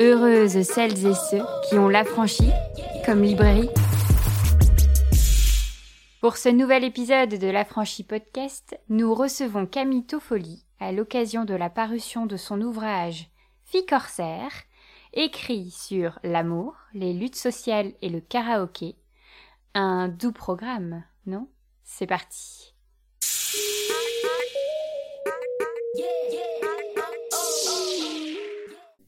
Heureuses celles et ceux qui ont l'affranchi comme librairie. Pour ce nouvel épisode de l'Affranchi Podcast, nous recevons Camille Toffoli à l'occasion de la parution de son ouvrage Filles corsaires, écrit sur l'amour, les luttes sociales et le karaoké. Un doux programme, non ? C'est parti.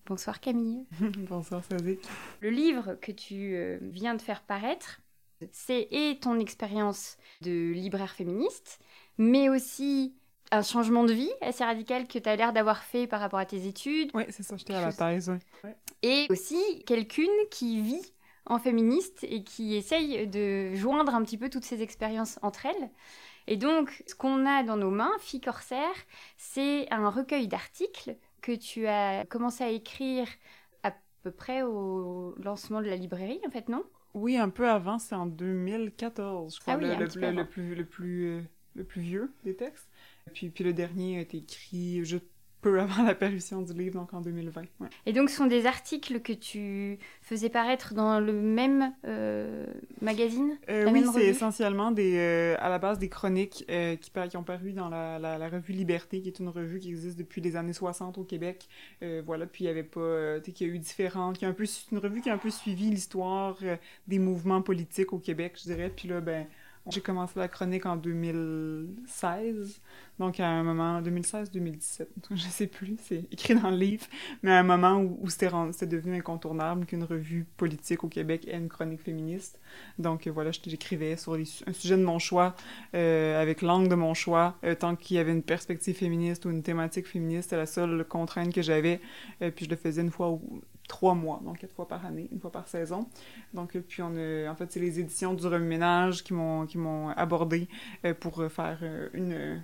Bonsoir Camille. Bonsoir Sadie. Le livre que tu viens de faire paraître, c'est et ton expérience de libraire féministe, mais aussi un changement de vie assez radical que tu as l'air d'avoir fait par rapport à tes études. Oui, c'est ça, j'étais à la thèse. Ouais. Et aussi quelqu'une qui vit en féministe et qui essaye de joindre un petit peu toutes ces expériences entre elles. Et donc, ce qu'on a dans nos mains, Filles corsaires, c'est un recueil d'articles que tu as commencé à écrire à peu près au lancement de la librairie, en fait, non ? Oui, un peu avant, c'est en 2014, je crois, le plus vieux des textes. Puis le dernier a été écrit juste peu avant la parution du livre, donc en 2020. Ouais. Et donc, ce sont des articles que tu faisais paraître dans le même magazine? Oui, c'est essentiellement à la base des chroniques qui ont paru dans la revue Liberté, qui est une revue qui existe depuis les années 60 au Québec. Puis il y avait pas... qu'il y a eu différentes... C'est une revue qui a un peu suivi l'histoire des mouvements politiques au Québec, je dirais. Puis là, j'ai commencé la chronique en 2016, donc à un moment, 2016-2017, je sais plus, c'est écrit dans le livre, mais à un moment où c'était devenu incontournable qu'une revue politique au Québec ait une chronique féministe. Donc j'écrivais sur un sujet de mon choix, avec l'angle de mon choix, tant qu'il y avait une perspective féministe ou une thématique féministe, c'était la seule contrainte que j'avais, puis je le faisais 3 mois, donc 4 fois par année, 1 fois par saison. Donc, puis c'est les éditions du remue-ménage qui m'ont abordé pour faire un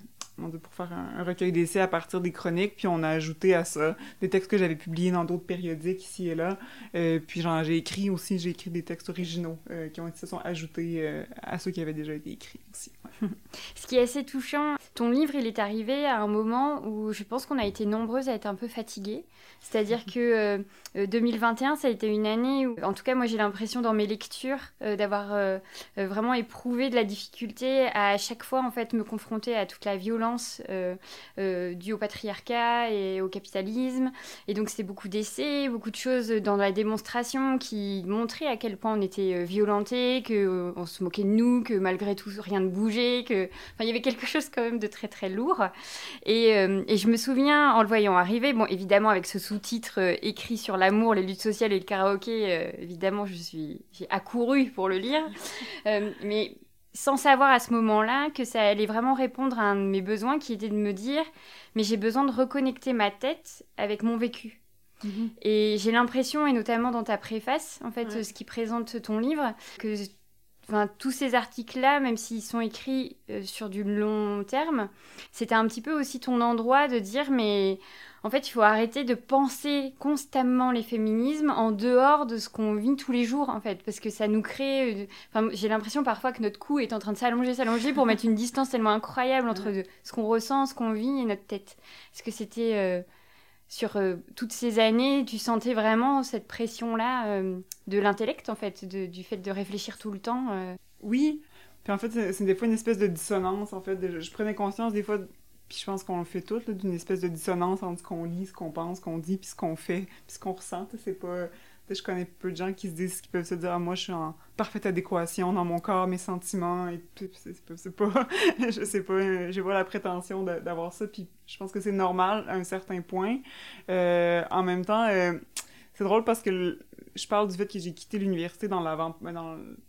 recueil d'essais à partir des chroniques, puis on a ajouté à ça des textes que j'avais publiés dans d'autres périodiques ici et là, puis j'ai écrit des textes originaux qui se sont ajoutés à ceux qui avaient déjà été écrits aussi. Ouais. Ce qui est assez touchant, ton livre, il est arrivé à un moment où je pense qu'on a été nombreuses à être un peu fatiguées, c'est-à-dire que 2021, ça a été une année où, en tout cas moi j'ai l'impression dans mes lectures d'avoir vraiment éprouvé de la difficulté à chaque fois en fait me confronter à toute la violence due au patriarcat et au capitalisme. Et donc, c'était beaucoup d'essais, beaucoup de choses dans la démonstration qui montraient à quel point on était violentés, qu'on se moquait de nous, que malgré tout, rien ne bougeait. Enfin, il y avait quelque chose quand même de très, très lourd. Et je me souviens, en le voyant arriver, bon, évidemment, avec ce sous-titre écrit sur l'amour, les luttes sociales et le karaoké, évidemment, j'ai accouru pour le lire. Mais sans savoir à ce moment-là que ça allait vraiment répondre à un de mes besoins qui était de me dire « mais j'ai besoin de reconnecter ma tête avec mon vécu ». Mm-hmm. Et j'ai l'impression, et notamment dans ta préface, en fait, ce qui présente ton livre, que tous ces articles-là, même s'ils sont écrits sur du long terme, c'était un petit peu aussi ton endroit de dire « mais en fait, il faut arrêter de penser constamment les féminismes en dehors de ce qu'on vit tous les jours, en fait, parce que ça nous crée... Enfin, j'ai l'impression parfois que notre cou est en train de s'allonger pour mettre une distance tellement incroyable entre ce qu'on ressent, ce qu'on vit et notre tête. Est-ce que c'était... Sur toutes ces années, tu sentais vraiment cette pression-là de l'intellect, en fait, du fait de réfléchir tout le temps Oui. Puis en fait, c'est des fois une espèce de dissonance, en fait. Je prenais conscience des fois... Puis je pense qu'on le fait toutes, là, d'une espèce de dissonance entre ce qu'on lit, ce qu'on pense, ce qu'on dit, puis ce qu'on fait, puis ce qu'on ressent. C'est pas... Je connais peu de gens qui se disent, qui peuvent se dire « Ah, moi, je suis en parfaite adéquation dans mon corps, mes sentiments. » Et puis, c'est pas... je sais pas, j'ai pas la prétention d'avoir ça. Puis je pense que c'est normal à un certain point. En même temps, c'est drôle parce que je parle du fait que j'ai quitté l'université dans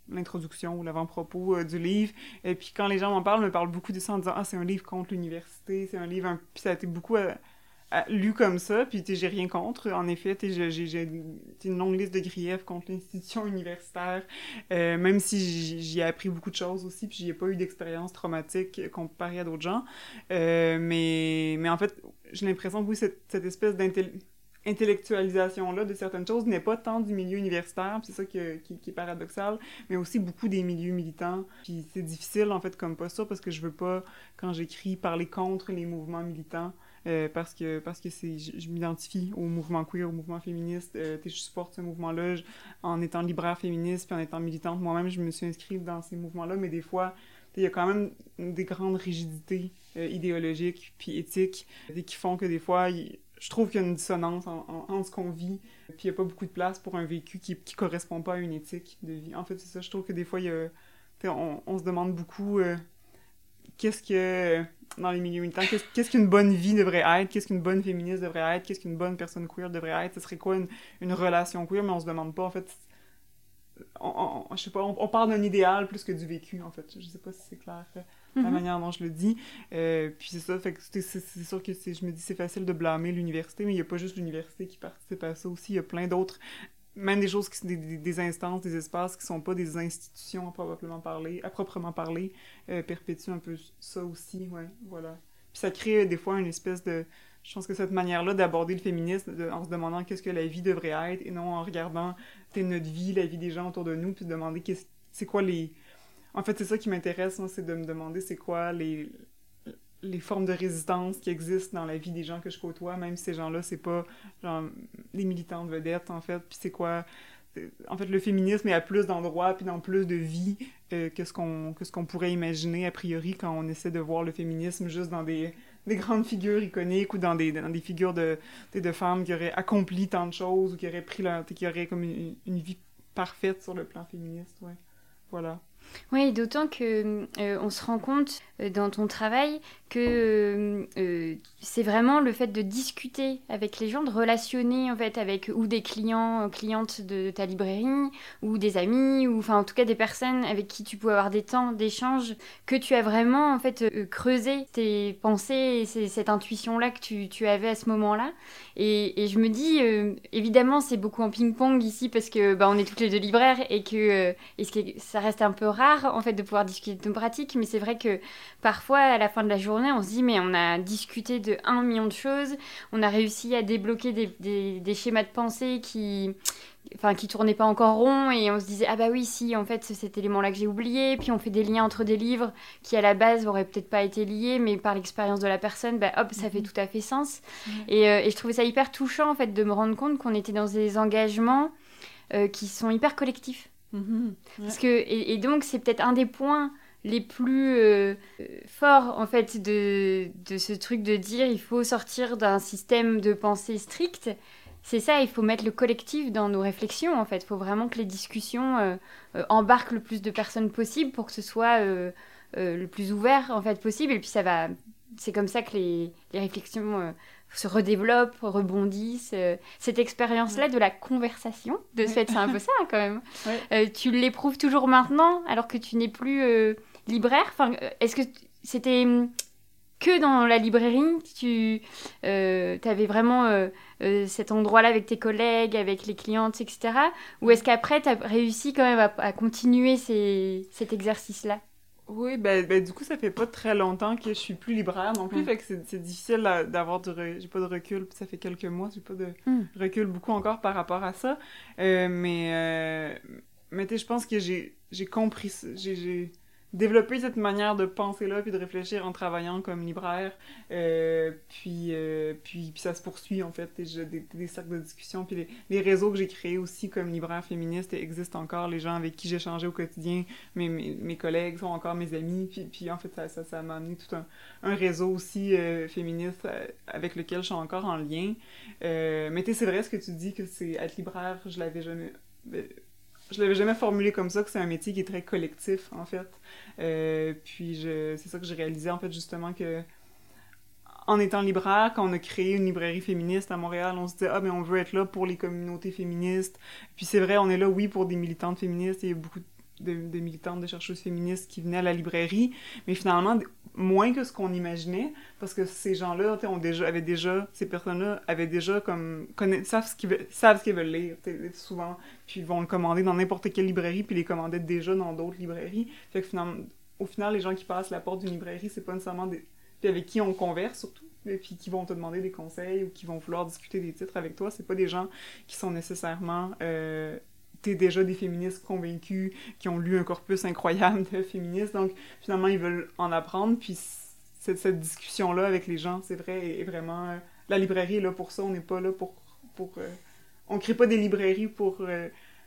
l'introduction ou l'avant-propos du livre. Et puis quand les gens m'en parlent, ils me parlent beaucoup de ça en disant « Ah, c'est un livre contre l'université, c'est un livre... » Puis ça a été beaucoup... lu comme ça, puis j'ai rien contre. En effet, j'ai une longue liste de griefs contre l'institution universitaire, même si j'y ai appris beaucoup de choses aussi, puis j'y ai pas eu d'expérience traumatique comparée à d'autres gens. Mais en fait, j'ai l'impression que oui, cette espèce d'intellectualisation-là de certaines choses n'est pas tant du milieu universitaire, puis c'est ça qui est paradoxal, mais aussi beaucoup des milieux militants. Puis c'est difficile, en fait, comme posture, parce que je veux pas, quand j'écris, parler contre les mouvements militants. parce que je m'identifie au mouvement queer, au mouvement féministe, je supporte ce mouvement-là, en étant libraire féministe puis en étant militante moi-même, je me suis inscrite dans ces mouvements-là, mais des fois il y a quand même des grandes rigidités idéologiques puis éthiques qui font que des fois je trouve qu'il y a une dissonance en ce qu'on vit, puis il n'y a pas beaucoup de place pour un vécu qui correspond pas à une éthique de vie. En fait, c'est ça, je trouve que des fois, on se demande beaucoup qu'est-ce que, dans les milieux militants, qu'est-ce qu'une bonne vie devrait être, qu'est-ce qu'une bonne féministe devrait être, qu'est-ce qu'une bonne personne queer devrait être, ce serait quoi une relation queer, mais on se demande pas, en fait, je sais pas, on parle d'un idéal plus que du vécu, en fait, je sais pas si c'est clair... la manière dont je le dis. Puis c'est ça, fait que c'est sûr que je me dis c'est facile de blâmer l'université, mais il n'y a pas juste l'université qui participe à ça aussi, il y a plein d'autres, même des choses, des instances, des espaces qui ne sont pas des institutions à proprement parler, perpétuent un peu ça aussi, ouais, voilà. Puis ça crée des fois une espèce de... Je pense que cette manière-là d'aborder le féminisme en se demandant qu'est-ce que la vie devrait être, et non en regardant notre vie, la vie des gens autour de nous, puis se demander c'est quoi les... En fait, c'est ça qui m'intéresse, moi, c'est de me demander c'est quoi les formes de résistance qui existent dans la vie des gens que je côtoie, même si ces gens-là, c'est pas genre des militants de vedettes, en fait, puis c'est quoi... En fait, le féminisme est à plus d'endroits puis dans plus de vies que ce qu'on pourrait imaginer, a priori, quand on essaie de voir le féminisme juste dans des grandes figures iconiques ou dans des figures de femmes qui auraient accompli tant de choses ou qui auraient pris qui auraient comme une vie parfaite sur le plan féministe, ouais. Voilà. Oui, d'autant qu'on se rend compte dans ton travail que c'est vraiment le fait de discuter avec les gens, de relationner en fait avec ou des clients, clientes de ta librairie, ou des amis, ou enfin en tout cas des personnes avec qui tu peux avoir des temps d'échange, que tu as vraiment en fait creusé tes pensées et cette intuition-là que tu avais à ce moment-là. Et je me dis, évidemment c'est beaucoup en ping-pong ici parce que on est toutes les deux libraires et que ça reste un peu rare en fait de pouvoir discuter de nos pratiques, mais c'est vrai que parfois à la fin de la journée on se dit mais on a discuté de 1 million de choses, on a réussi à débloquer des schémas de pensée qui tournaient pas encore rond, et on se disait ah bah oui si en fait c'est cet élément là que j'ai oublié, puis on fait des liens entre des livres qui à la base auraient peut-être pas été liés, mais par l'expérience de la personne ça fait tout à fait sens. Et je trouvais ça hyper touchant en fait de me rendre compte qu'on était dans des engagements qui sont hyper collectifs. Parce que, et donc c'est peut-être un des points les plus forts en fait de ce truc de dire il faut sortir d'un système de pensée strict, c'est ça, il faut mettre le collectif dans nos réflexions en fait, il faut vraiment que les discussions embarquent le plus de personnes possible pour que ce soit le plus ouvert en fait possible, et puis c'est comme ça que les réflexions se redéveloppent, rebondissent. Cette expérience-là de la conversation, de ce fait, c'est un peu ça, quand même. Ouais. Tu l'éprouves toujours maintenant, alors que tu n'es plus libraire. Enfin, est-ce que c'était que dans la librairie que tu avais vraiment cet endroit-là avec tes collègues, avec les clientes, etc. Ou est-ce qu'après, tu as réussi quand même à continuer cet exercice-là? Oui, du coup, ça fait pas très longtemps que je suis plus libraire non plus, fait que c'est difficile d'avoir j'ai pas de recul, puis ça fait quelques mois, j'ai pas de recul beaucoup encore par rapport à ça, mais je pense que j'ai compris, j'ai développé cette manière de penser-là, puis de réfléchir en travaillant comme libraire, puis ça se poursuit, en fait, des cercles de discussion, puis les réseaux que j'ai créés aussi comme libraire féministe existent encore, les gens avec qui j'échangeais au quotidien, mes collègues sont encore mes amis, puis en fait, ça m'a amené tout un réseau aussi féministe avec lequel je suis encore en lien, mais c'est vrai ce que tu dis, que c'est être libraire, je l'avais jamais formulé comme ça, que c'est un métier qui est très collectif, en fait. C'est ça que j'ai réalisé, en fait, justement, que en étant libraire, quand on a créé une librairie féministe à Montréal, on se disait « Ah, mais on veut être là pour les communautés féministes. » Puis c'est vrai, on est là, oui, pour des militantes féministes. Il y a beaucoup de militantes, de chercheuses féministes qui venaient à la librairie, mais finalement, moins que ce qu'on imaginait, parce que ces gens-là savent ce qu'ils veulent lire, souvent, puis ils vont le commander dans n'importe quelle librairie, puis ils les commandaient déjà dans d'autres librairies. Fait que finalement, au final, les gens qui passent la porte d'une librairie, c'est pas nécessairement puis avec qui on converse, surtout, et puis qui vont te demander des conseils, ou qui vont vouloir discuter des titres avec toi, c'est pas des gens qui sont nécessairement... t'es déjà des féministes convaincues, qui ont lu un corpus incroyable de féministes, donc finalement ils veulent en apprendre, puis cette discussion-là avec les gens, c'est vrai, est vraiment... la librairie est là pour ça, on n'est pas là pour on crée pas des librairies pour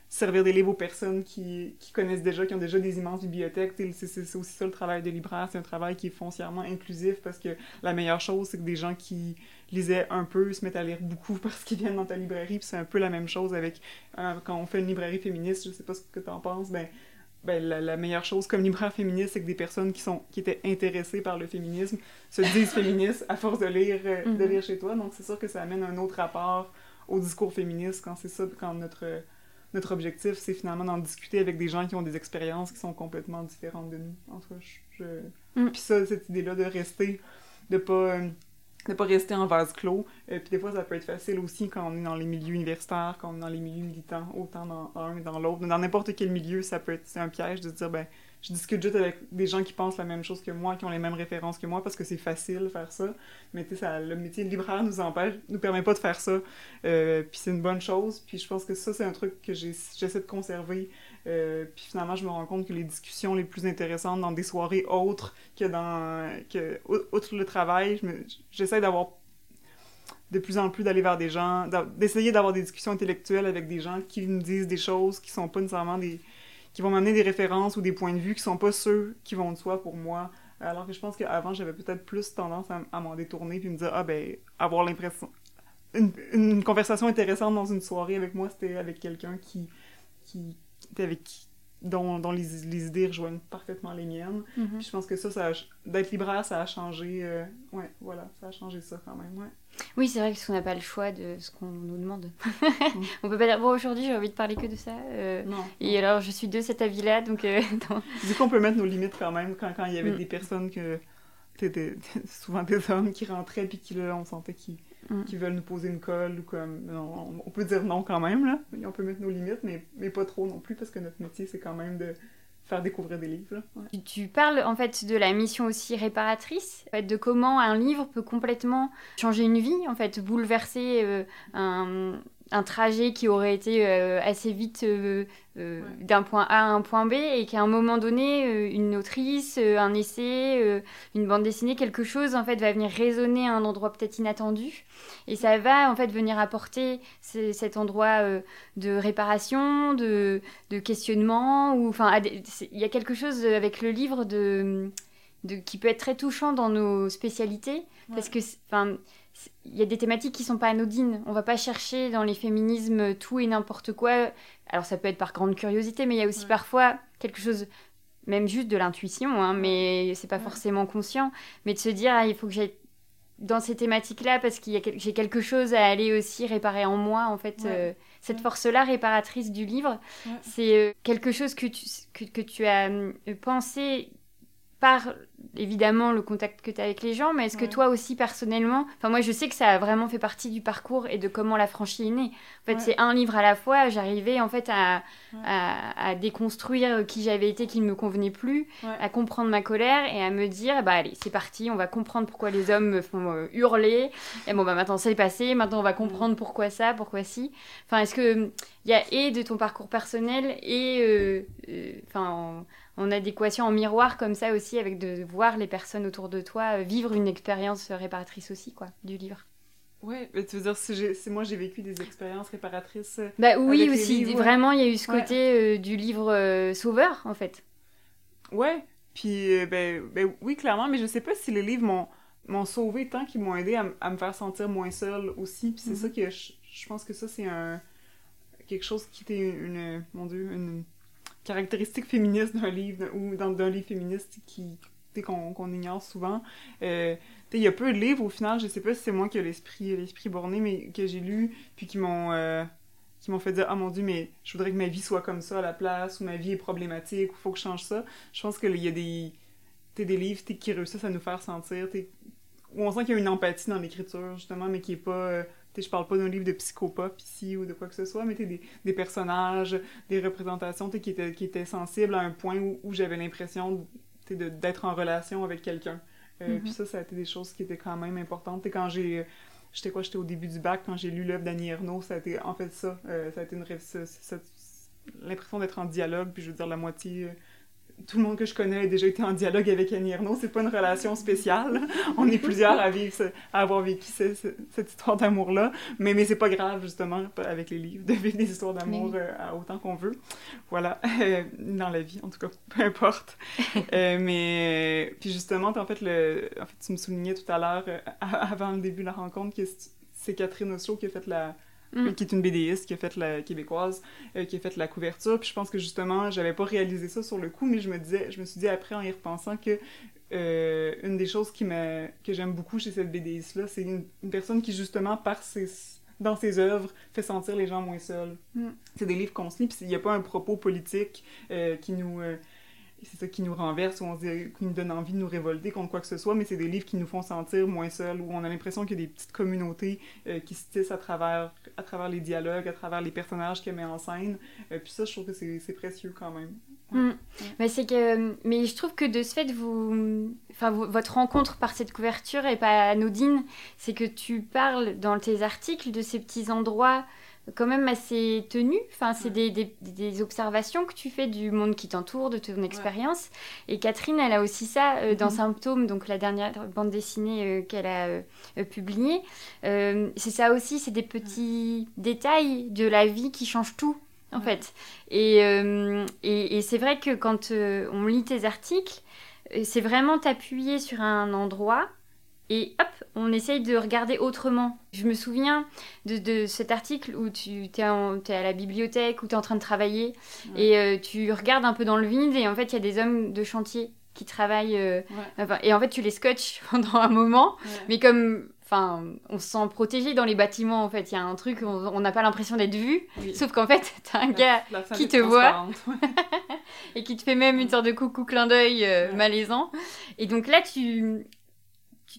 servir des livres aux personnes qui connaissent déjà, qui ont déjà des immenses bibliothèques. C'est aussi ça le travail de libraire, c'est un travail qui est foncièrement inclusif parce que la meilleure chose, c'est que des gens qui lisaient un peu se mettent à lire beaucoup parce qu'ils viennent dans ta librairie, puis c'est un peu la même chose avec... quand on fait une librairie féministe, je sais pas ce que t'en penses, la meilleure chose comme libraire féministe, c'est que des personnes qui étaient intéressées par le féminisme se disent féministes à force de lire chez toi. Donc c'est sûr que ça amène un autre rapport au discours féministe quand c'est ça, quand notre objectif, c'est finalement d'en discuter avec des gens qui ont des expériences qui sont complètement différentes de nous. En tout cas, Puis ça, cette idée-là de rester, de pas rester en vase clos. Puis des fois, ça peut être facile aussi quand on est dans les milieux universitaires, quand on est dans les milieux militants, autant dans un et dans l'autre. Dans n'importe quel milieu, ça peut être c'est un piège de se dire, je discute juste avec des gens qui pensent la même chose que moi, qui ont les mêmes références que moi, parce que c'est facile faire ça. Mais le métier de libraire nous permet pas de faire ça. Puis c'est une bonne chose. Puis je pense que ça, c'est un truc que j'essaie de conserver. Puis finalement, je me rends compte que les discussions les plus intéressantes dans des soirées autres outre le travail, j'essaie d'avoir de plus en plus d'aller vers des gens, d'essayer d'avoir des discussions intellectuelles avec des gens qui nous disent des choses qui sont pas nécessairement qui vont m'amener des références ou des points de vue qui sont pas ceux qui vont de soi pour moi. Alors que je pense qu'avant, j'avais peut-être plus tendance à m'en détourner puis me dire, avoir l'impression... Une conversation intéressante dans une soirée avec moi, c'était avec quelqu'un dont les idées rejoignent parfaitement les miennes. Mm-hmm. Puis je pense que d'être libraire, ça a changé... ça a changé ça quand même, ouais. Oui, c'est vrai parce qu'on n'a pas le choix de ce qu'on nous demande. On peut pas dire, aujourd'hui, j'ai envie de parler que de ça. Non. Et alors, je suis de cet avis-là, donc... Du coup, on peut mettre nos limites quand même, quand il y avait des personnes que... C'était souvent des hommes qui rentraient, puis on sentait qu'ils veulent nous poser une colle, ou comme... On peut dire non quand même, là. On peut mettre nos limites, mais pas trop non plus, parce que notre métier, c'est quand même de... faire découvrir des livres. Ouais. Tu parles en fait de la mission aussi réparatrice, en fait, de comment un livre peut complètement changer une vie, en fait, bouleverser un trajet qui aurait été assez vite d'un point A à un point B, et qu'à un moment donné, une autrice, un essai, une bande dessinée, quelque chose en fait va venir résonner à un endroit peut-être inattendu, et ça va en fait venir apporter cet endroit de réparation, de questionnement, ou enfin il y a quelque chose avec le livre qui peut être très touchant dans nos spécialités, parce que il y a des thématiques qui sont pas anodines. On va pas chercher dans les féminismes tout et n'importe quoi. Alors ça peut être par grande curiosité, mais il y a aussi parfois quelque chose, même juste de l'intuition, mais c'est pas forcément conscient. Mais de se dire, il faut que j'aille dans ces thématiques-là parce que j'ai quelque chose à aller aussi réparer en moi, en fait. Cette force-là réparatrice du livre, c'est quelque chose que tu as pensé... par évidemment le contact que tu as avec les gens, mais est-ce que toi aussi personnellement, moi je sais que ça a vraiment fait partie du parcours et de comment la franchise est née. En fait c'est un livre à la fois, j'arrivais en fait à déconstruire qui j'avais été, qui ne me convenait plus, à comprendre ma colère et à me dire allez c'est parti, on va comprendre pourquoi les hommes me font hurler, et maintenant c'est passé, maintenant on va comprendre pourquoi ça, pourquoi si. Est-ce que il y a et de ton parcours personnel et en adéquation, en miroir comme ça aussi, avec de voir les personnes autour de toi vivre une expérience réparatrice aussi, quoi, du livre. Ouais, mais tu veux dire, si moi j'ai vécu des expériences réparatrices. Oui, aussi, livres, vraiment, il y a eu ce côté du livre sauveur, en fait. Ouais, puis oui, clairement, mais je sais pas si les livres m'ont sauvée tant qu'ils m'ont aidée à me faire sentir moins seule aussi, puis c'est ça que je pense que ça, c'est quelque chose qui était une caractéristique féministe d'un livre ou d'un livre féministe qu'on ignore souvent. Il y a peu de livres au final, je sais pas si c'est moi qui ai l'esprit borné, mais que j'ai lu puis qui m'ont fait dire « Ah mon Dieu, mais je voudrais que ma vie soit comme ça à la place, ou ma vie est problématique, ou faut que je change ça. » Je pense qu'il y a des livres qui réussissent à nous faire sentir, où on sent qu'il y a une empathie dans l'écriture, justement, mais qui est pas... je parle pas d'un livre de psychopop ici ou de quoi que ce soit, mais des personnages, des représentations qui étaient sensibles à un point où j'avais l'impression d'être en relation avec quelqu'un. Puis ça a été des choses qui étaient quand même importantes. Quand j'étais au début du bac, quand j'ai lu l'œuvre d'Annie Ernaux, ça a été en fait ça. Ça a été l'impression d'être en dialogue, puis je veux dire la moitié... tout le monde que je connais a déjà été en dialogue avec Annie Ernaux. C'est pas une relation spéciale. On est plusieurs à vivre, à avoir vécu cette histoire d'amour-là. Mais c'est pas grave, justement, avec les livres, de vivre des histoires d'amour autant qu'on veut. Voilà. Dans la vie, en tout cas, peu importe. Mais... Puis justement, en fait, tu me soulignais tout à l'heure, avant le début de la rencontre, que c'est Catherine Ossio qui a fait la... qui est une BDiste, qui a fait la québécoise, qui a fait la couverture. Puis je pense que justement, j'avais pas réalisé ça sur le coup, mais je me suis dit après en y repensant que une des choses que j'aime beaucoup chez cette BDiste-là, c'est une personne qui justement, dans ses œuvres, fait sentir les gens moins seuls. Mm. C'est des livres qu'on se lit, puis il n'y a pas un propos politique c'est ça qui nous renverse, ou on se dit, qui nous donne envie de nous révolter contre quoi que ce soit, mais c'est des livres qui nous font sentir moins seuls, où on a l'impression qu'il y a des petites communautés qui se tissent à travers les dialogues, à travers les personnages qu'elle met en scène. Puis ça, je trouve que c'est précieux quand même. Ouais. Mmh. Mais je trouve que de ce fait, votre rencontre par cette couverture est pas anodine. C'est que tu parles dans tes articles de ces petits endroits quand même assez tenu. Enfin, c'est des observations que tu fais du monde qui t'entoure, de ton expérience. Ouais. Et Catherine, elle a aussi ça dans Symptômes, donc la dernière bande dessinée qu'elle a publiée. C'est ça aussi, c'est des petits détails de la vie qui changent tout, en fait. Et c'est vrai que quand on lit tes articles, c'est vraiment t'appuyer sur un endroit... Et hop, on essaye de regarder autrement. Je me souviens de cet article où tu es à la bibliothèque, où tu es en train de travailler, et tu regardes un peu dans le vide, et en fait, il y a des hommes de chantier qui travaillent. Et en fait, tu les scotches pendant un moment, mais comme... Enfin, on se sent protégé dans les bâtiments, en fait. Il y a un truc, on n'a pas l'impression d'être vu, sauf qu'en fait, t'as un gars qui te voit et qui te fait même une sorte de coucou clin d'œil malaisant. Et donc là,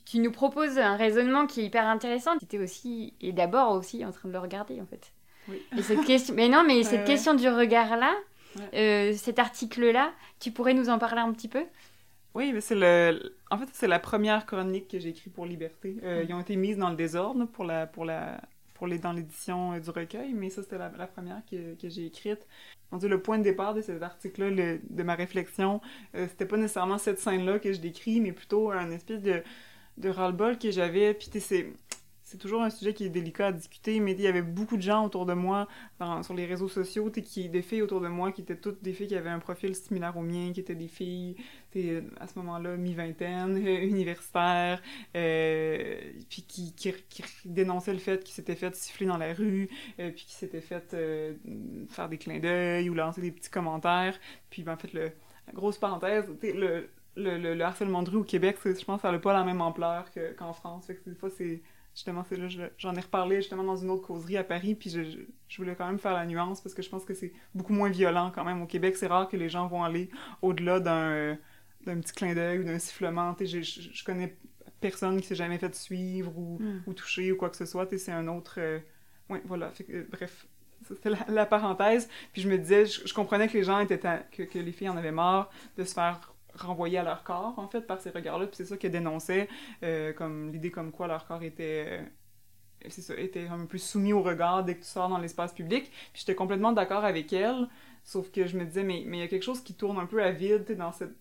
tu nous proposes un raisonnement qui est hyper intéressant. Tu étais aussi, et d'abord aussi, en train de le regarder, en fait. Oui. Et cette question... cette question du regard-là, cet article-là, tu pourrais nous en parler un petit peu? Oui, mais en fait, c'est la première chronique que j'ai écrite pour Liberté. Ils ont été mises dans le désordre dans l'édition du recueil, mais ça, c'était la première que j'ai écrite. Le point de départ de cet article-là, de ma réflexion, c'était pas nécessairement cette scène-là que je décris, mais plutôt un espèce de ras-le-bol que j'avais, puis c'est toujours un sujet qui est délicat à discuter, mais il y avait beaucoup de gens autour de moi, sur les réseaux sociaux, des filles autour de moi qui étaient toutes des filles qui avaient un profil similaire au mien, qui étaient des filles, à ce moment-là, mi-vingtaine, universitaires, puis qui dénonçaient le fait qu'ils s'étaient fait siffler dans la rue, puis qu'ils s'étaient fait faire des clins d'œil ou lancer des petits commentaires, puis en fait, grosse parenthèse, le harcèlement de rue au Québec, je pense que ça n'a pas la même ampleur qu'en France. Fait que des fois, j'en ai reparlé justement dans une autre causerie à Paris, puis je voulais quand même faire la nuance parce que je pense que c'est beaucoup moins violent quand même. Au Québec, c'est rare que les gens vont aller au-delà d'un petit clin d'œil ou d'un sifflement. Je connais personne qui s'est jamais fait suivre ou toucher ou quoi que ce soit. C'est un autre... voilà. Fait que, bref... C'était la parenthèse. Puis je me disais, je comprenais que les gens que les filles en avaient marre de se faire renvoyer à leur corps, en fait, par ces regards-là. Puis c'est ça qu'elles dénonçaient, comme l'idée comme quoi leur corps était un peu soumis au regard dès que tu sors dans l'espace public. Puis j'étais complètement d'accord avec elles, sauf que je me disais, mais il y a quelque chose qui tourne un peu à vide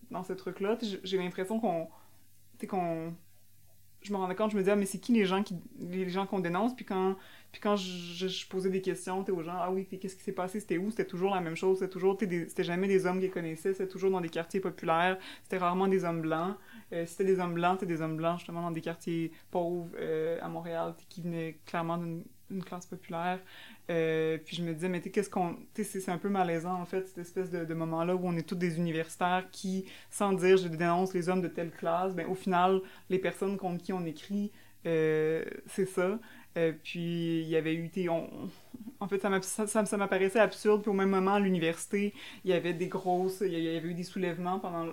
dans ce truc-là. J'ai l'impression qu'on... Je me rendais compte, je me disais, mais c'est qui les gens qu'on dénonce? Puis quand je posais des questions, aux gens, qu'est-ce qui s'est passé? C'était où? C'était toujours la même chose. C'était jamais des hommes qu'ils connaissaient. C'était toujours dans des quartiers populaires. C'était rarement des hommes blancs. Si c'était des hommes blancs, c'était des hommes blancs, justement, dans des quartiers pauvres à Montréal, qui venaient clairement d'une classe populaire. Puis je me disais, mais qu'est-ce qu'on... c'est un peu malaisant, en fait, cette espèce de moment-là où on est tous des universitaires qui, sans dire je dénonce les hommes de telle classe, au final, les personnes contre qui on écrit, c'est ça. Puis il y avait eu... En fait, ça m'apparaissait absurde. Puis au même moment, à l'université, il y avait il y avait eu des soulèvements pendant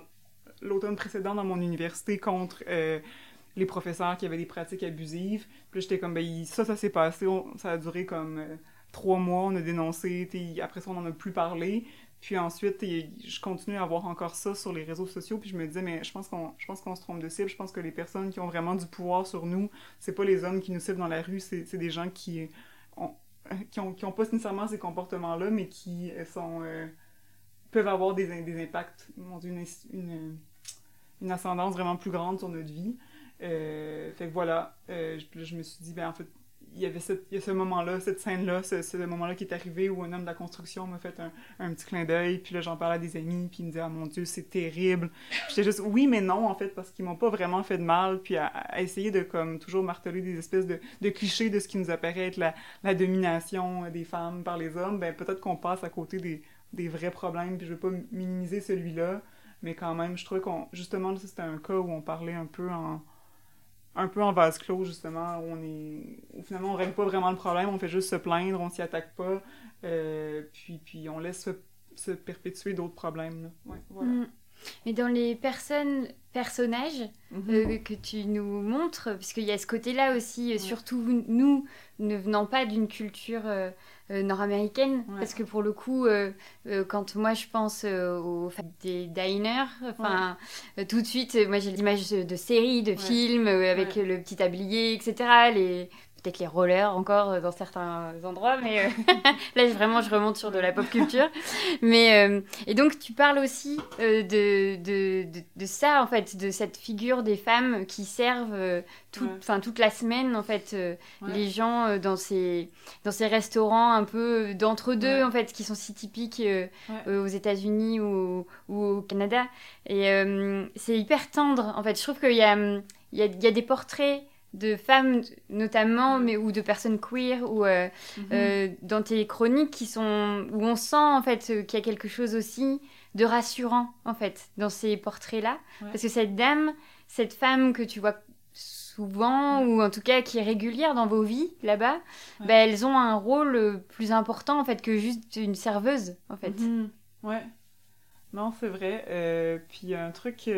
l'automne précédent dans mon université contre... les professeurs qui avaient des pratiques abusives. Puis là, j'étais comme, ça s'est passé. Ça a duré comme 3 mois. On a dénoncé. Après ça, on n'en a plus parlé. Puis ensuite, je continue à voir encore ça sur les réseaux sociaux. Puis je me disais, mais je pense qu'on se trompe de cible. Je pense que les personnes qui ont vraiment du pouvoir sur nous, c'est pas les hommes qui nous ciblent dans la rue. C'est des gens qui ont pas nécessairement ces comportements-là, mais qui sont... peuvent avoir des impacts, une ascendance vraiment plus grande sur notre vie. Fait que voilà, je me suis dit, ben en fait, il y a ce moment-là, cette scène-là, ce moment-là qui est arrivé où un homme de la construction m'a fait un petit clin d'œil, puis là, j'en parlais à des amis, puis ils me disaient « Ah mon Dieu, c'est terrible! » J'étais juste « Oui, mais non, en fait, parce qu'ils m'ont pas vraiment fait de mal, puis à essayer de, comme, toujours marteler des espèces de clichés de ce qui nous apparaît être la domination des femmes par les hommes, ben peut-être qu'on passe à côté des vrais problèmes, puis je veux pas minimiser celui-là, mais quand même, je trouve qu'on... Justement, c'était un cas où on parlait un peu en vase clos, justement, où finalement, on règle pas vraiment le problème, on fait juste se plaindre, on s'y attaque pas, puis on laisse se perpétuer d'autres problèmes, là. Ouais, voilà. Mmh. Mais dans les personnages que tu nous montres, parce qu'il y a ce côté-là aussi, surtout nous, ne venant pas d'une culture nord-américaine, parce que pour le coup, quand moi je pense aux femmes des diners, tout de suite, moi j'ai l'image de séries, de films, avec le petit tablier, etc., peut-être les rollers encore dans certains endroits, mais là vraiment je remonte sur de la pop culture. Mais et donc tu parles aussi de ça en fait, de cette figure des femmes qui servent toute la semaine en fait les gens dans ces restaurants un peu d'entre-deux en fait, qui sont si typiques aux États-Unis ou au Canada. Et c'est hyper tendre en fait. Je trouve qu'il y a des portraits de femmes notamment, mais ou de personnes queer ou dans tes chroniques qui sont où on sent en fait qu'il y a quelque chose aussi de rassurant en fait dans ces portraits là, parce que cette femme que tu vois souvent ou en tout cas qui est régulière dans vos vies là-bas, ben elles ont un rôle plus important en fait que juste une serveuse en fait. Non, c'est vrai. Puis un truc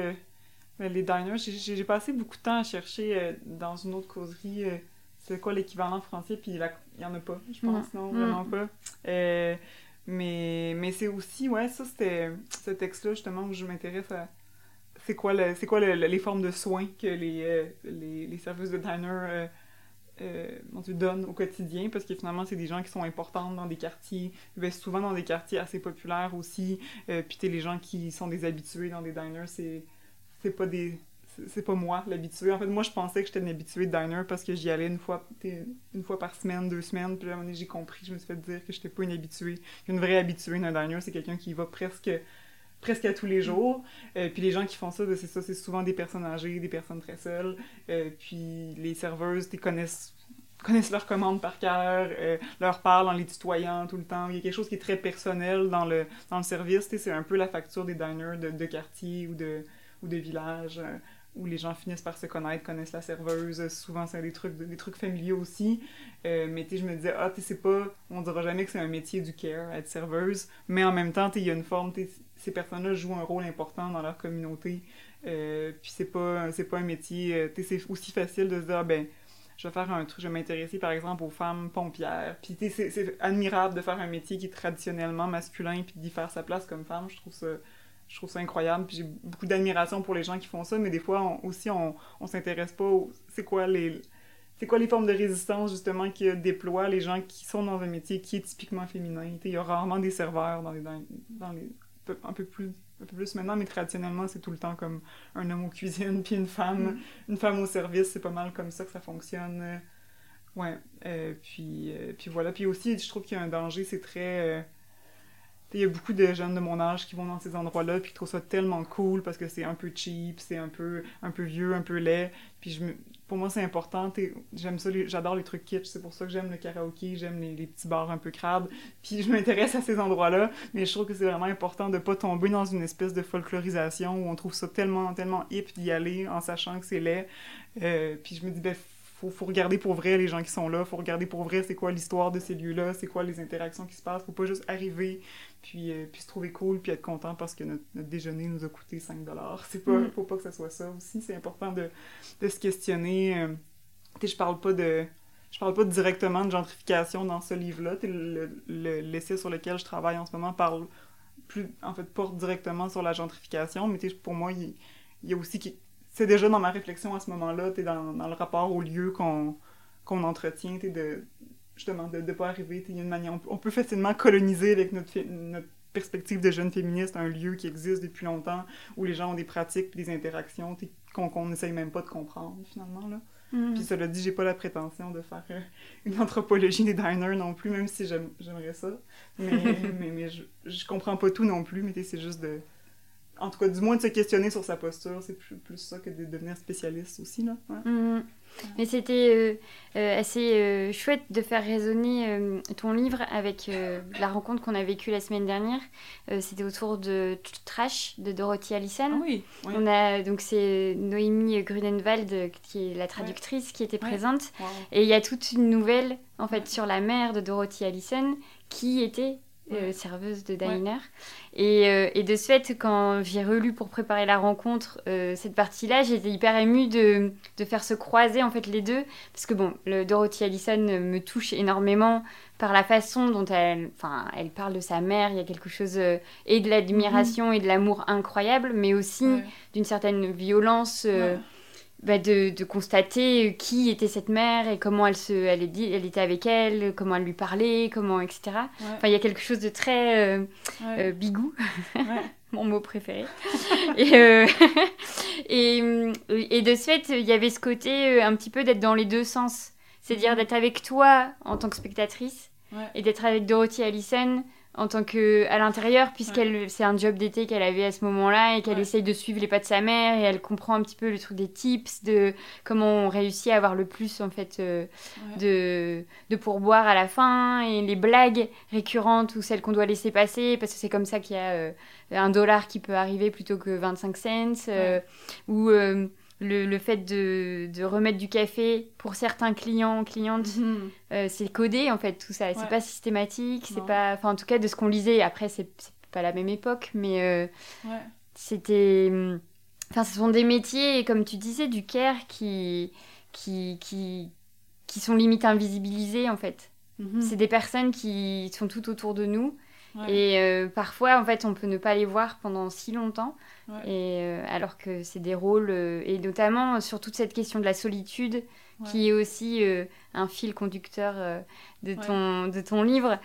les diners, j'ai passé beaucoup de temps à chercher dans une autre causerie c'est quoi l'équivalent français, puis il y en a pas, je pense, non, vraiment pas. Mais c'est aussi, ça c'était ce texte-là justement où je m'intéresse à c'est quoi les formes de soins que les services de diners donnent au quotidien, parce que finalement c'est des gens qui sont importants dans des quartiers, souvent dans des quartiers assez populaires aussi, puis les gens qui sont des habitués dans des diners, c'est pas moi l'habitué. En fait, moi je pensais que j'étais une habituée de diner parce que j'y allais une fois par semaine, 2 semaines, puis là à un moment donné, j'ai compris, je me suis fait dire que j'étais pas une habituée. Une vraie habituée d'un diner, c'est quelqu'un qui y va presque à tous les jours. Puis les gens qui font ça, c'est souvent des personnes âgées, des personnes très seules. Puis les serveuses, ils connaissent leurs commandes par cœur, leur parlent en les tutoyant tout le temps. Il y a quelque chose qui est très personnel dans le service. C'est un peu la facture des diners de quartier ou de villages où les gens finissent par se connaître, connaissent la serveuse. Souvent, c'est des trucs familiaux aussi. Mais je me disais, c'est pas... On dira jamais que c'est un métier du care, être serveuse. Mais en même temps, il y a une forme... Ces personnes-là jouent un rôle important dans leur communauté. Puis c'est pas un métier... C'est aussi facile de se dire, je vais faire un truc, je vais m'intéresser par exemple aux femmes pompières. Puis c'est admirable de faire un métier qui est traditionnellement masculin puis d'y faire sa place comme femme. Je trouve ça incroyable, puis j'ai beaucoup d'admiration pour les gens qui font ça, mais des fois, on s'intéresse pas au... C'est quoi les formes de résistance, justement, que déploient les gens qui sont dans un métier qui est typiquement féminin. Il y a rarement des serveurs dans les un peu plus maintenant, mais traditionnellement, c'est tout le temps comme un homme aux cuisines, puis une femme au service. C'est pas mal comme ça que ça fonctionne. Puis voilà. Puis aussi, je trouve qu'il y a un danger, c'est très... Il y a beaucoup de jeunes de mon âge qui vont dans ces endroits-là puis qui trouvent ça tellement cool parce que c'est un peu cheap, c'est un peu vieux, un peu laid. Puis pour moi, c'est important. J'aime ça, j'adore les trucs kitsch. C'est pour ça que j'aime le karaoké, j'aime les petits bars un peu crades. Puis je m'intéresse à ces endroits-là, mais je trouve que c'est vraiment important de pas tomber dans une espèce de folklorisation où on trouve ça tellement, tellement hip d'y aller en sachant que c'est laid. Puis je me dis, faut regarder pour vrai les gens qui sont là, faut regarder pour vrai c'est quoi l'histoire de ces lieux-là, c'est quoi les interactions qui se passent, faut pas juste arriver puis se trouver cool puis être content parce que notre déjeuner nous a coûté $5. C'est pas, faut pas que ça soit ça aussi, c'est important de se questionner. Je parle pas directement de gentrification dans ce livre-là, l'essai sur lequel je travaille en ce moment porte directement sur la gentrification, mais pour moi il y a aussi c'est déjà dans ma réflexion à ce moment-là, t'es dans le rapport au lieu qu'on entretient, t'es de pas arriver, il y a une manière, on peut facilement coloniser avec notre perspective de jeune féministe, un lieu qui existe depuis longtemps, où les gens ont des pratiques et des interactions qu'on n'essaye même pas de comprendre, finalement, là. Mm. Puis cela dit, j'ai pas la prétention de faire une anthropologie des diners non plus, même si j'aimerais ça. Mais je comprends pas tout non plus, mais c'est juste de... En tout cas, du moins de se questionner sur sa posture, c'est plus ça que de devenir spécialiste aussi, là. Ouais. Mm. Mais c'était assez chouette de faire résonner ton livre avec la rencontre qu'on a vécue la semaine dernière. C'était autour de Trash de Dorothy Allison. Ah oui, oui. On a, donc c'est Noémie Grunewald, qui est la traductrice, ouais, qui était présente. Ouais. Wow. Et il y a toute une nouvelle, en fait, sur la mère de Dorothy Allison, qui était... serveuse de diner, ouais, et de ce fait, quand j'ai relu pour préparer la rencontre cette partie-là, j'étais hyper émue de faire se croiser en fait les deux, parce que bon, le Dorothy Allison me touche énormément par la façon dont elle parle de sa mère. Il y a quelque chose et de l'admiration, mm-hmm, et de l'amour incroyable, mais aussi, ouais, d'une certaine violence, ouais, de constater qui était cette mère et comment elle était avec elle, comment elle lui parlait, comment, etc. Ouais. Enfin, il y a quelque chose de très ouais, bigou, ouais, mon mot préféré. Et de ce fait, il y avait ce côté un petit peu d'être dans les deux sens. C'est-à-dire d'être avec toi en tant que spectatrice, ouais, et d'être avec Dorothy Allison en tant que, à l'intérieur, puisqu'elle, ouais, c'est un job d'été qu'elle avait à ce moment-là et qu'elle, ouais, essaye de suivre les pas de sa mère, et elle comprend un petit peu le truc des tips, de comment on réussit à avoir le plus, en fait, ouais, de pourboire à la fin, et les blagues récurrentes ou celles qu'on doit laisser passer, parce que c'est comme ça qu'il y a $1 qui peut arriver plutôt que 25 cents, ouais, ou... Le fait de remettre du café pour certains clients, clientes, mm-hmm, c'est codé, en fait, tout ça. Ouais. C'est pas systématique, c'est pas... Enfin, en tout cas, de ce qu'on lisait. Après, c'est pas la même époque, mais ouais, c'était... Enfin, ce sont des métiers, comme tu disais, du care qui sont limite invisibilisés, en fait. Mm-hmm. C'est des personnes qui sont tout autour de nous. Ouais. Et parfois, en fait, on peut ne pas les voir pendant si longtemps, ouais, et, alors que c'est des rôles, et notamment sur toute cette question de la solitude, ouais, qui est aussi un fil conducteur de ton livre.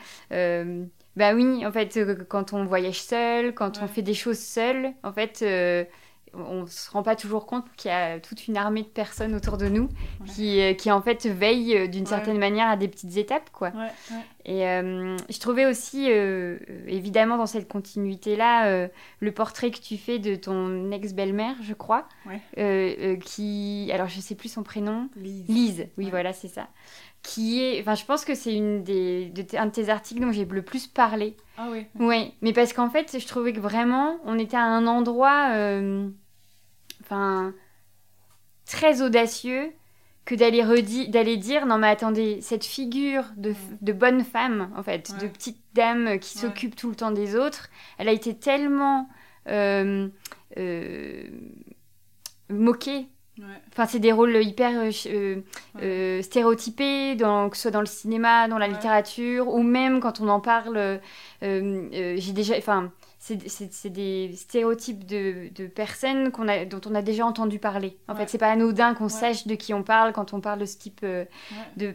Bah oui, en fait, quand on voyage seul, quand, ouais, on fait des choses seul, en fait, on ne se rend pas toujours compte qu'il y a toute une armée de personnes autour de nous, ouais, qui en fait veillent d'une, ouais, certaine manière à des petites étapes, quoi. Ouais, ouais. Et je trouvais aussi, évidemment, dans cette continuité-là, le portrait que tu fais de ton ex-belle-mère, je crois, ouais, qui... Alors, je ne sais plus son prénom. Lise. Oui, ouais, voilà, c'est ça. Qui est... Enfin, je pense que c'est un de tes articles dont j'ai le plus parlé. Ah oui. Oui, mais parce qu'en fait, je trouvais que vraiment, on était à un endroit, très audacieux, que d'aller dire, non mais attendez, cette figure de bonne femme, en fait, ouais, de petite dame qui, ouais, s'occupe tout le temps des autres, elle a été tellement moquée. Ouais. Enfin, c'est des rôles hyper stéréotypés, que ce soit dans le cinéma, dans la, ouais, littérature, ou même quand on en parle, c'est des stéréotypes de personnes dont on a déjà entendu parler. En, ouais, fait, c'est pas anodin qu'on, ouais, sache de qui on parle quand on parle de ce type, ouais,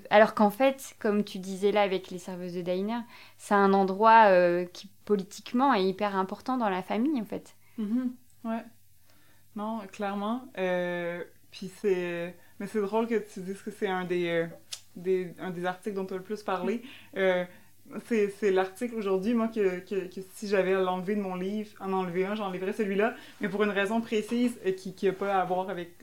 alors qu'en fait, comme tu disais là avec les serveuses de diner, c'est un endroit qui politiquement est hyper important dans la famille, en fait. Mm-hmm. Ouais. Non, clairement. Puis c'est... Mais c'est drôle que tu dises que c'est un des articles dont tu as le plus parlé. C'est l'article aujourd'hui, moi, que si j'avais à l'enlever de mon livre, en enlever un, j'enlèverais celui-là, mais pour une raison précise qui n'a pas à voir avec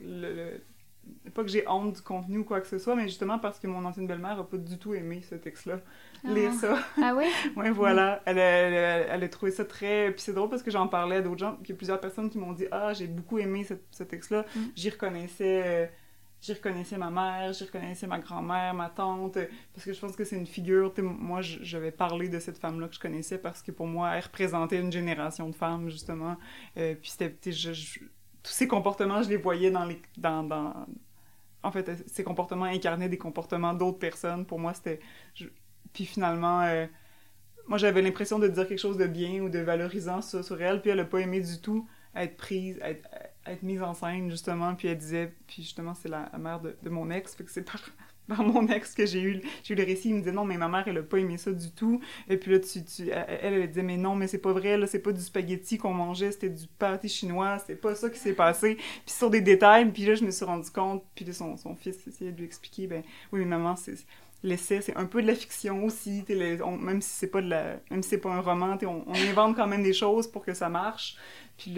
pas que j'ai honte du contenu ou quoi que ce soit, mais justement parce que mon ancienne belle-mère n'a pas du tout aimé ce texte-là. Ah. Lire ça. Ah oui? Oui, voilà. Elle a trouvé ça très... Puis c'est drôle parce que j'en parlais à d'autres gens, puis plusieurs personnes qui m'ont dit « Ah, j'ai beaucoup aimé ce texte-là. Mm. » J'y reconnaissais ma mère, j'y reconnaissais ma grand-mère, ma tante, parce que je pense que c'est une figure... Moi, j'avais parlé de cette femme-là que je connaissais parce que pour moi, elle représentait une génération de femmes, justement. Puis c'était... Tous ces comportements, je les voyais dans En fait, ces comportements incarnaient des comportements d'autres personnes. Pour moi, c'était... Puis finalement, moi, j'avais l'impression de dire quelque chose de bien ou de valorisant sur elle, puis elle n'a pas aimé du tout être prise, être mise en scène, justement. Puis elle disait... Puis justement, c'est la mère de mon ex, fait que c'est par... par mon ex que j'ai eu le récit, il me disait non mais ma mère elle a pas aimé ça du tout, et puis là elle disait mais non mais c'est pas vrai là, c'est pas du spaghetti qu'on mangeait, c'était du pâté chinois, c'est pas ça qui s'est passé, puis sur des détails, puis là je me suis rendu compte, puis là, son fils essayait de lui expliquer ben oui mais maman l'essai c'est un peu de la fiction aussi, même si c'est pas un roman, on invente quand même des choses pour que ça marche, puis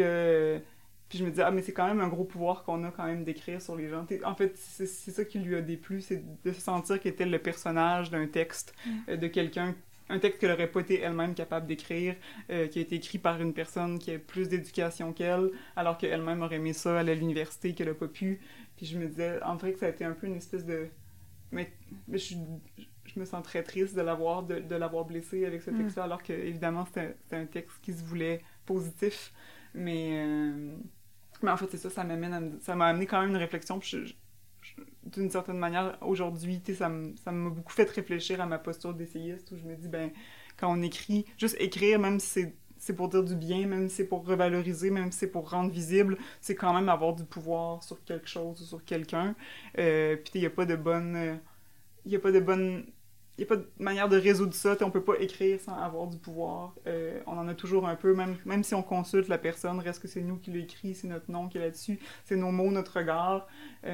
je me dis ah mais c'est quand même un gros pouvoir qu'on a quand même d'écrire sur les gens. En fait c'est ça qui lui a déplu, c'est de sentir qu'elle était le personnage d'un texte, de quelqu'un, un texte qu'elle n'aurait pas été elle-même capable d'écrire, qui a été écrit par une personne qui a plus d'éducation qu'elle, alors qu'elle-même aurait aimé ça aller à l'université, qu'elle n'a pas pu. Puis je me disais en vrai que ça a été un peu une espèce de mais je me sens très triste de l'avoir blessée avec ce texte-là, alors que évidemment c'était un texte qui se voulait positif, mais en fait c'est ça m'a amené quand même une réflexion, puis d'une certaine manière aujourd'hui ça m'a beaucoup fait réfléchir à ma posture d'essayiste, où je me dis ben quand on écrit, juste écrire, même si c'est pour dire du bien, même si c'est pour revaloriser, même si c'est pour rendre visible, c'est quand même avoir du pouvoir sur quelque chose ou sur quelqu'un, puis il n'y a pas de manière de résoudre ça. On ne peut pas écrire sans avoir du pouvoir. On en a toujours un peu, même si on consulte la personne, reste que c'est nous qui l'écrit, c'est notre nom qui est là-dessus, c'est nos mots, notre regard.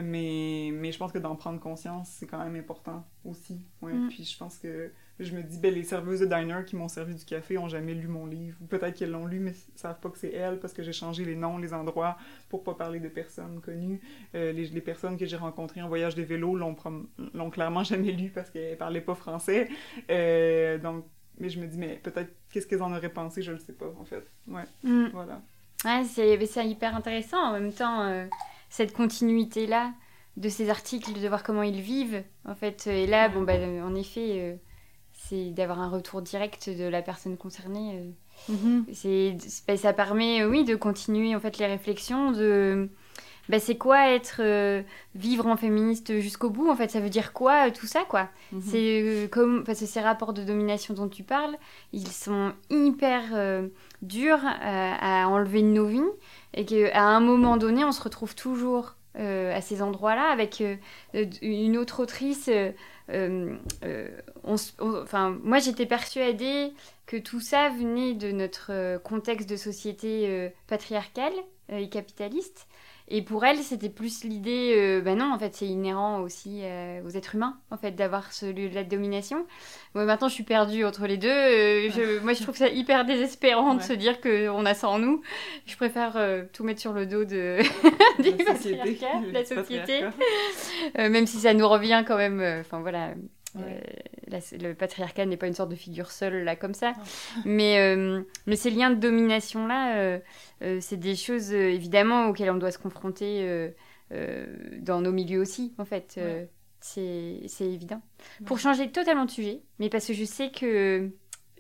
Mais je pense que d'en prendre conscience, c'est quand même important aussi. Ouais. Puis je pense que je me dis, les serveuses de diner qui m'ont servi du café n'ont jamais lu mon livre. Peut-être qu'elles l'ont lu, mais ne savent pas que c'est elles, parce que j'ai changé les noms, les endroits, pour ne pas parler de personnes connues. Les personnes que j'ai rencontrées en voyage de vélo l'ont clairement jamais lu, parce qu'elles ne parlaient pas français. Mais je me dis, mais peut-être, qu'est-ce qu'elles en auraient pensé, je ne le sais pas, en fait. Ouais, voilà. Ouais, c'est hyper intéressant. En même temps, cette continuité-là de ces articles, de voir comment ils vivent, en fait. Et là, en effet... c'est d'avoir un retour direct de la personne concernée. Ça permet, de continuer en fait les réflexions de c'est quoi être vivre en féministe jusqu'au bout, en fait ça veut dire quoi tout ça, quoi. C'est comme, parce que ces rapports de domination dont tu parles, ils sont hyper durs à enlever de nos vies, et que à un moment donné on se retrouve toujours à ces endroits-là avec une autre autrice. Moi j'étais persuadée que tout ça venait de notre contexte de société patriarcale et capitaliste, et pour elle c'était plus l'idée non, en fait c'est inhérent aussi aux êtres humains, en fait, d'avoir ce lieu de la domination. Moi maintenant je suis perdue entre les deux, moi je trouve ça hyper désespérant de se dire qu'on a ça en nous. Je préfère tout mettre sur le dos de la société, même si ça nous revient quand même, le patriarcat n'est pas une sorte de figure seule là comme ça, mais ces liens de domination là, c'est des choses évidemment auxquelles on doit se confronter dans nos milieux aussi, en fait. C'est évident. Ouais. Pour changer totalement de sujet, mais parce que je sais que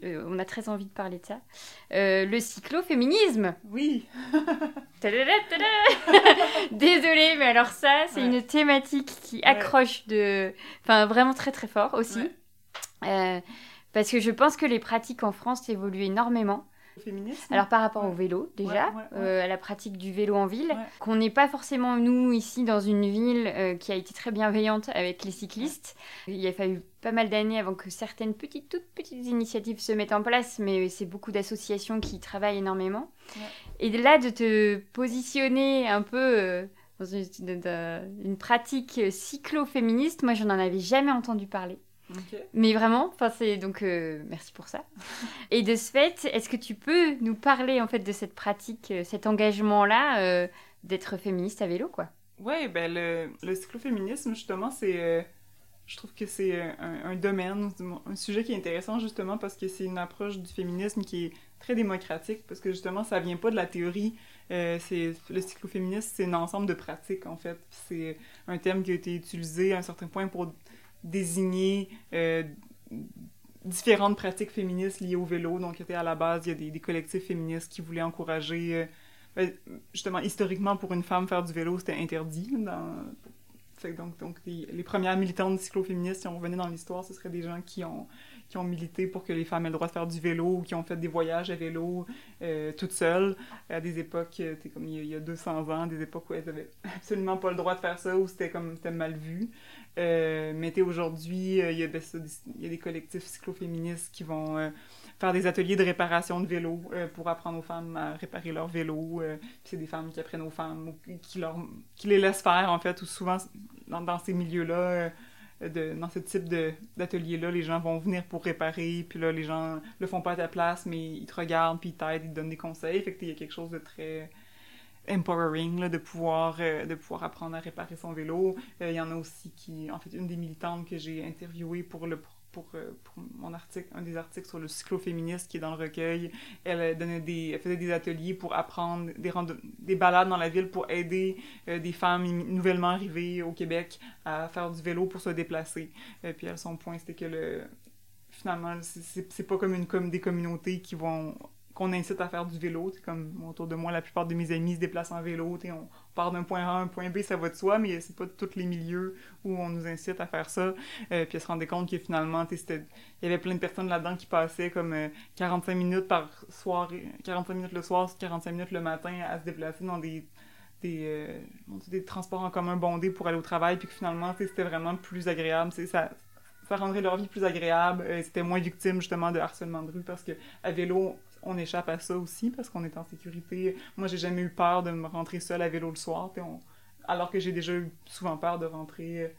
on a très envie de parler de ça, le cycloféminisme. Oui. Désolée, mais alors ça, c'est une thématique qui accroche vraiment très très fort aussi, parce que je pense que les pratiques en France évoluent énormément. Féminisme. Alors par rapport au vélo, déjà, à la pratique du vélo en ville, qu'on n'est pas forcément, nous, ici, dans une ville qui a été très bienveillante avec les cyclistes. Il a fallu pas mal d'années avant que certaines toutes petites initiatives se mettent en place, mais c'est beaucoup d'associations qui travaillent énormément. Et là, de te positionner un peu dans une pratique cyclo-féministe, moi, je n'en avais jamais entendu parler. Okay. Mais vraiment, c'est donc merci pour ça. Et de ce fait, est-ce que tu peux nous parler en fait de cette pratique, cet engagement-là, d'être féministe à vélo, quoi? Ouais, le cycloféminisme justement, c'est, je trouve que c'est un domaine, un sujet qui est intéressant justement parce que c'est une approche du féminisme qui est très démocratique, parce que justement ça vient pas de la théorie. Le cycloféminisme, c'est un ensemble de pratiques en fait. C'est un terme qui a été utilisé à un certain point pour désigner différentes pratiques féministes liées au vélo. Donc, à la base, il y a des collectifs féministes qui voulaient encourager... justement, historiquement, pour une femme, faire du vélo, c'était interdit. Donc les premières militantes cycloféministes, si on revenait dans l'histoire, ce seraient des gens qui ont qui ont milité pour que les femmes aient le droit de faire du vélo, ou qui ont fait des voyages à vélo toutes seules, à des époques, c'est comme il y a 200 ans, des époques où elles n'avaient absolument pas le droit de faire ça, où c'était mal vu. Mais aujourd'hui, il y a des collectifs cycloféministes qui vont faire des ateliers de réparation de vélos pour apprendre aux femmes à réparer leur vélo. Puis c'est des femmes qui apprennent aux femmes, ou qui les laissent faire, en fait, ou souvent, dans ces milieux-là, dans ce type d'atelier-là, les gens vont venir pour réparer, puis là, les gens le font pas à ta place, mais ils te regardent, puis ils t'aident, ils te donnent des conseils. Fait qu'il y a quelque chose de très empowering, là, de pouvoir apprendre à réparer son vélo. Il y en a aussi qui... En fait, une des militantes que j'ai interviewée pour mon article, un des articles sur le cycloféministe qui est dans le recueil, elle faisait des ateliers pour apprendre des balades dans la ville pour aider des femmes nouvellement arrivées au Québec à faire du vélo pour se déplacer. Puis elle, son point, c'était que finalement, c'est pas comme des communautés qu'on incite à faire du vélo. T'sais, comme autour de moi, la plupart de mes amis se déplacent en vélo. On part d'un point A à un point B, ça va de soi, mais c'est pas tous les milieux où on nous incite à faire ça. Puis elle se rendait compte que finalement, il y avait plein de personnes là-dedans qui passaient comme 45 minutes par soirée, 45 minutes le soir, 45 minutes le matin à se déplacer dans des transports en commun bondés pour aller au travail. Puis que finalement, c'était vraiment plus agréable. Ça rendrait leur vie plus agréable. C'était moins victime justement de harcèlement de rue parce qu'à vélo, on échappe à ça aussi parce qu'on est en sécurité. Moi, j'ai jamais eu peur de me rentrer seule à vélo le soir, alors que j'ai déjà eu souvent peur de rentrer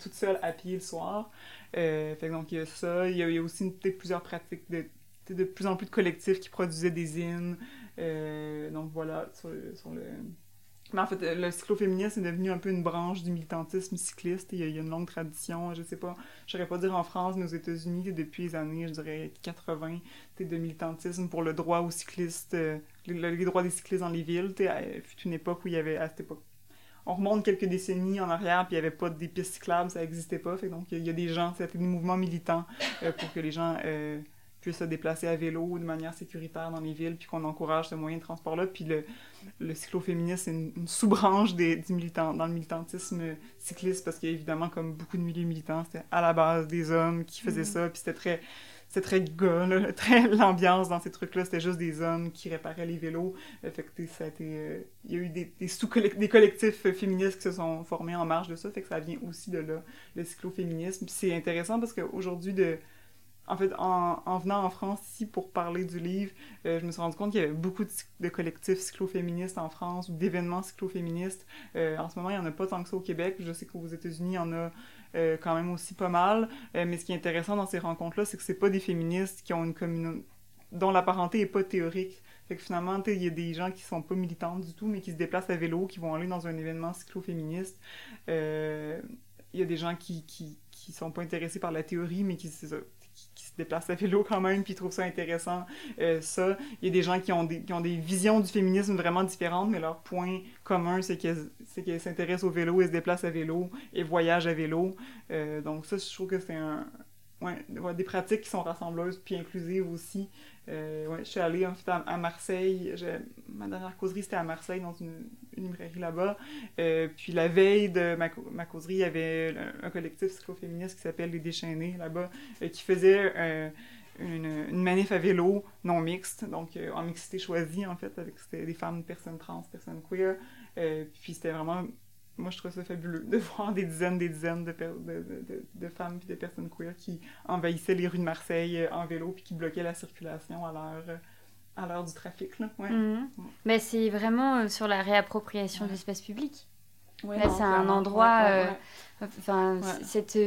toute seule à pied le soir. Fait donc, il y a ça. Il y a aussi plusieurs pratiques de plus en plus de collectifs qui produisaient des hymnes. Donc voilà, sur le... Mais en fait, le cycloféminisme est devenu un peu une branche du militantisme cycliste. Il y a une longue tradition, je sais pas, je saurais pas dire en France, mais aux États-Unis, depuis les années, je dirais 80, de militantisme pour le droit aux cyclistes, les droits des cyclistes dans les villes. Fut une époque où il y avait, à cette époque, on remonte quelques décennies en arrière, puis il n'y avait pas des pistes cyclables, ça n'existait pas. Fait donc, il y a des gens, c'était des mouvements militants pour que les gens... puissent se déplacer à vélo de manière sécuritaire dans les villes, puis qu'on encourage ce moyen de transport-là. Puis le cycloféminisme, c'est une sous-branche dans le militantisme cycliste, parce qu'il y a évidemment, comme beaucoup de milieux militants, c'était à la base des hommes qui faisaient ça, puis c'était très gars, là, très l'ambiance dans ces trucs-là, c'était juste des hommes qui réparaient les vélos. Fait que ça a été... il y a eu des collectifs féministes qui se sont formés en marge de ça, fait que ça vient aussi de là, le cycloféminisme. Puis c'est intéressant parce qu'aujourd'hui, en fait, en venant en France ici pour parler du livre, je me suis rendu compte qu'il y avait beaucoup de collectifs cycloféministes en France ou d'événements cycloféministes. En ce moment, il n'y en a pas tant que ça au Québec. Je sais qu'aux États-Unis, il y en a quand même aussi pas mal. Mais ce qui est intéressant dans ces rencontres-là, c'est que c'est pas des féministes qui ont une communauté dont la parenté n'est pas théorique. Fait que finalement, il y a des gens qui sont pas militantes du tout, mais qui se déplacent à vélo, qui vont aller dans un événement cycloféministe. Il y a des gens qui sont pas intéressés par la théorie, mais qui, c'est ça, qui se déplacent à vélo quand même, puis ils trouvent ça intéressant, ça. Il y a des gens qui ont des visions du féminisme vraiment différentes, mais leur point commun, c'est qu'elles s'intéressent au vélo, elles se déplacent à vélo, et voyagent à vélo. Donc ça, je trouve que c'est des pratiques qui sont rassembleuses, puis inclusives aussi. Je suis allée en fait à Marseille, ma dernière causerie c'était à Marseille, dans une librairie là-bas, puis la veille de ma causerie, il y avait un collectif cycloféministe qui s'appelle Les Déchaînés là-bas, qui faisait une manif à vélo non mixte, donc en mixité choisie en fait, avec des femmes, personnes trans, personnes queer, puis c'était vraiment... Moi, je trouve ça fabuleux de voir des dizaines de femmes et de personnes queer qui envahissaient les rues de Marseille en vélo puis qui bloquaient la circulation à l'heure du trafic. Là. Ouais. Mm-hmm. Mais c'est vraiment sur la réappropriation de l'espace public. Ouais, là, non, c'est un endroit... Cette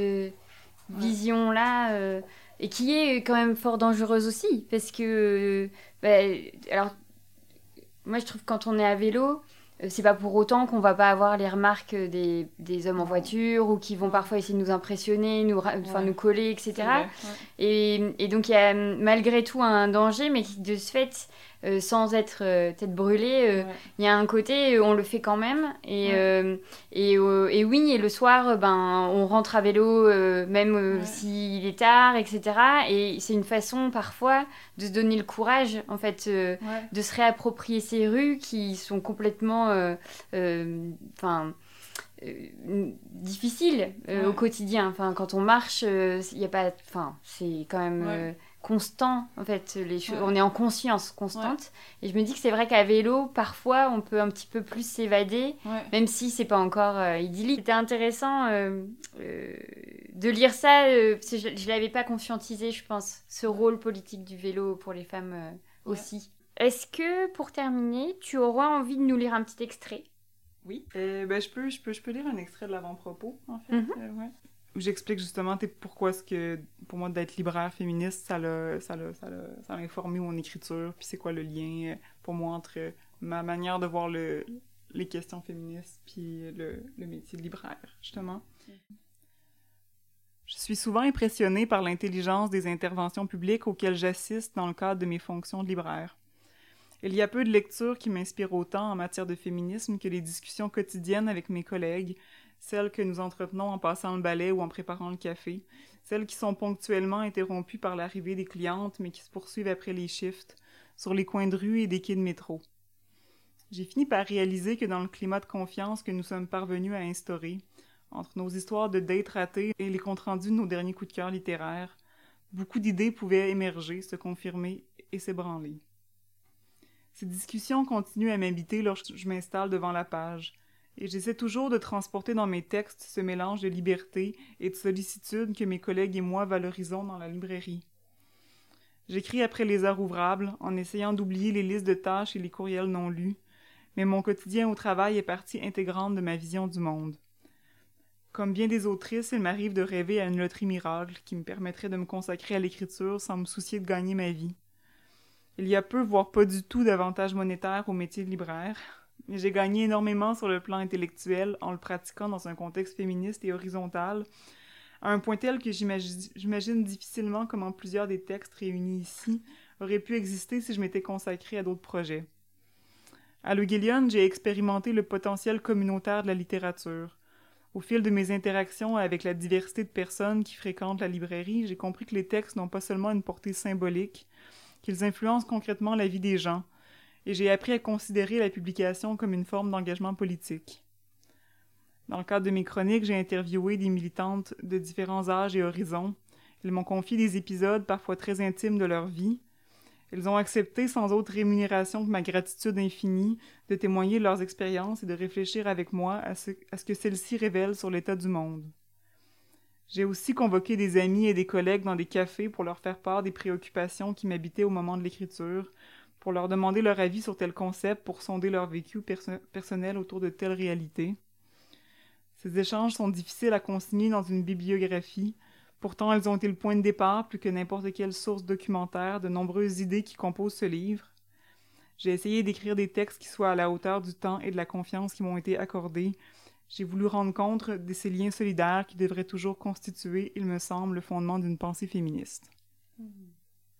vision-là... et qui est quand même fort dangereuse aussi. Parce que... alors, moi, je trouve que quand on est à vélo... C'est pas pour autant qu'on va pas avoir les remarques des hommes en voiture ou qui vont parfois essayer de nous impressionner, nous coller, etc. C'est vrai, ouais. Et donc, il y a malgré tout un danger, mais qui, de ce fait, sans être tête brûlée, il y a un côté, on le fait quand même. Et oui, et le soir, on rentre à vélo, même s'il est tard, etc. Et c'est une façon, parfois, de se donner le courage, en fait, de se réapproprier ces rues qui sont complètement... difficile ouais. au quotidien. Enfin, quand on marche, il y a pas. Enfin, c'est quand même. Ouais. Constant, en fait, les choses, ouais. on est en conscience constante, ouais. et je me dis que c'est vrai qu'à vélo, parfois, on peut un petit peu plus s'évader, ouais. même si c'est pas encore idyllique. C'était intéressant de lire ça, parce que je l'avais pas conscientisé, je pense, ce rôle politique du vélo pour les femmes aussi. Ouais. Est-ce que, pour terminer, tu auras envie de nous lire un petit extrait ? Oui, et ben, je peux lire un extrait de l'avant-propos, en fait, ouais. où j'explique justement pourquoi est-ce que, pour moi, d'être libraire féministe, ça l'a informé mon écriture, puis c'est quoi le lien, pour moi, entre ma manière de voir les questions féministes puis le métier de libraire, justement. Je suis souvent impressionnée par l'intelligence des interventions publiques auxquelles j'assiste dans le cadre de mes fonctions de libraire. Il y a peu de lectures qui m'inspirent autant en matière de féminisme que les discussions quotidiennes avec mes collègues, celles que nous entretenons en passant le balai ou en préparant le café, celles qui sont ponctuellement interrompues par l'arrivée des clientes, mais qui se poursuivent après les shifts, sur les coins de rue et des quais de métro. J'ai fini par réaliser que dans le climat de confiance que nous sommes parvenus à instaurer, entre nos histoires de dates ratées et les comptes rendus de nos derniers coups de cœur littéraires, beaucoup d'idées pouvaient émerger, se confirmer et s'ébranler. Ces discussions continuent à m'habiter lorsque je m'installe devant la page, et j'essaie toujours de transporter dans mes textes ce mélange de liberté et de sollicitude que mes collègues et moi valorisons dans la librairie. J'écris après les heures ouvrables, en essayant d'oublier les listes de tâches et les courriels non lus, mais mon quotidien au travail est partie intégrante de ma vision du monde. Comme bien des autrices, il m'arrive de rêver à une loterie miracle qui me permettrait de me consacrer à l'écriture sans me soucier de gagner ma vie. Il y a peu, voire pas du tout, d'avantages monétaires au métier de libraire. Mais j'ai gagné énormément sur le plan intellectuel en le pratiquant dans un contexte féministe et horizontal, à un point tel que j'imagine difficilement comment plusieurs des textes réunis ici auraient pu exister si je m'étais consacrée à d'autres projets. À Lougillion, j'ai expérimenté le potentiel communautaire de la littérature. Au fil de mes interactions avec la diversité de personnes qui fréquentent la librairie, j'ai compris que les textes n'ont pas seulement une portée symbolique, qu'ils influencent concrètement la vie des gens, et j'ai appris à considérer la publication comme une forme d'engagement politique. Dans le cadre de mes chroniques, j'ai interviewé des militantes de différents âges et horizons. Elles m'ont confié des épisodes parfois très intimes de leur vie. Elles ont accepté sans autre rémunération que ma gratitude infinie de témoigner de leurs expériences et de réfléchir avec moi à ce que celles-ci révèlent sur l'état du monde. J'ai aussi convoqué des amis et des collègues dans des cafés pour leur faire part des préoccupations qui m'habitaient au moment de l'écriture, pour leur demander leur avis sur tel concept, pour sonder leur vécu personnel autour de telle réalité. Ces échanges sont difficiles à consigner dans une bibliographie, pourtant elles ont été le point de départ, plus que n'importe quelle source documentaire, de nombreuses idées qui composent ce livre. J'ai essayé d'écrire des textes qui soient à la hauteur du temps et de la confiance qui m'ont été accordés. J'ai voulu rendre compte de ces liens solidaires qui devraient toujours constituer, il me semble, le fondement d'une pensée féministe.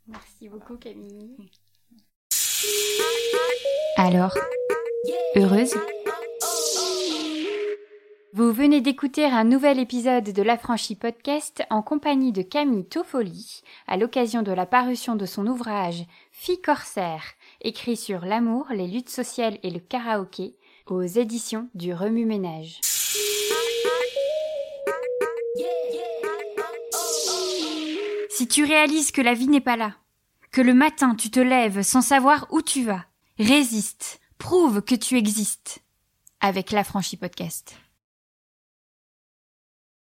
Merci beaucoup, Camille. Alors, heureuse ? Vous venez d'écouter un nouvel épisode de l'Affranchi Podcast en compagnie de Camille Toffoli, à l'occasion de la parution de son ouvrage « Filles corsaires », écrit sur l'amour, les luttes sociales et le karaoké, aux éditions du Remue-ménage. Si tu réalises que la vie n'est pas là, que le matin tu te lèves sans savoir où tu vas. Résiste, prouve que tu existes. Avec l'Affranchi Podcast.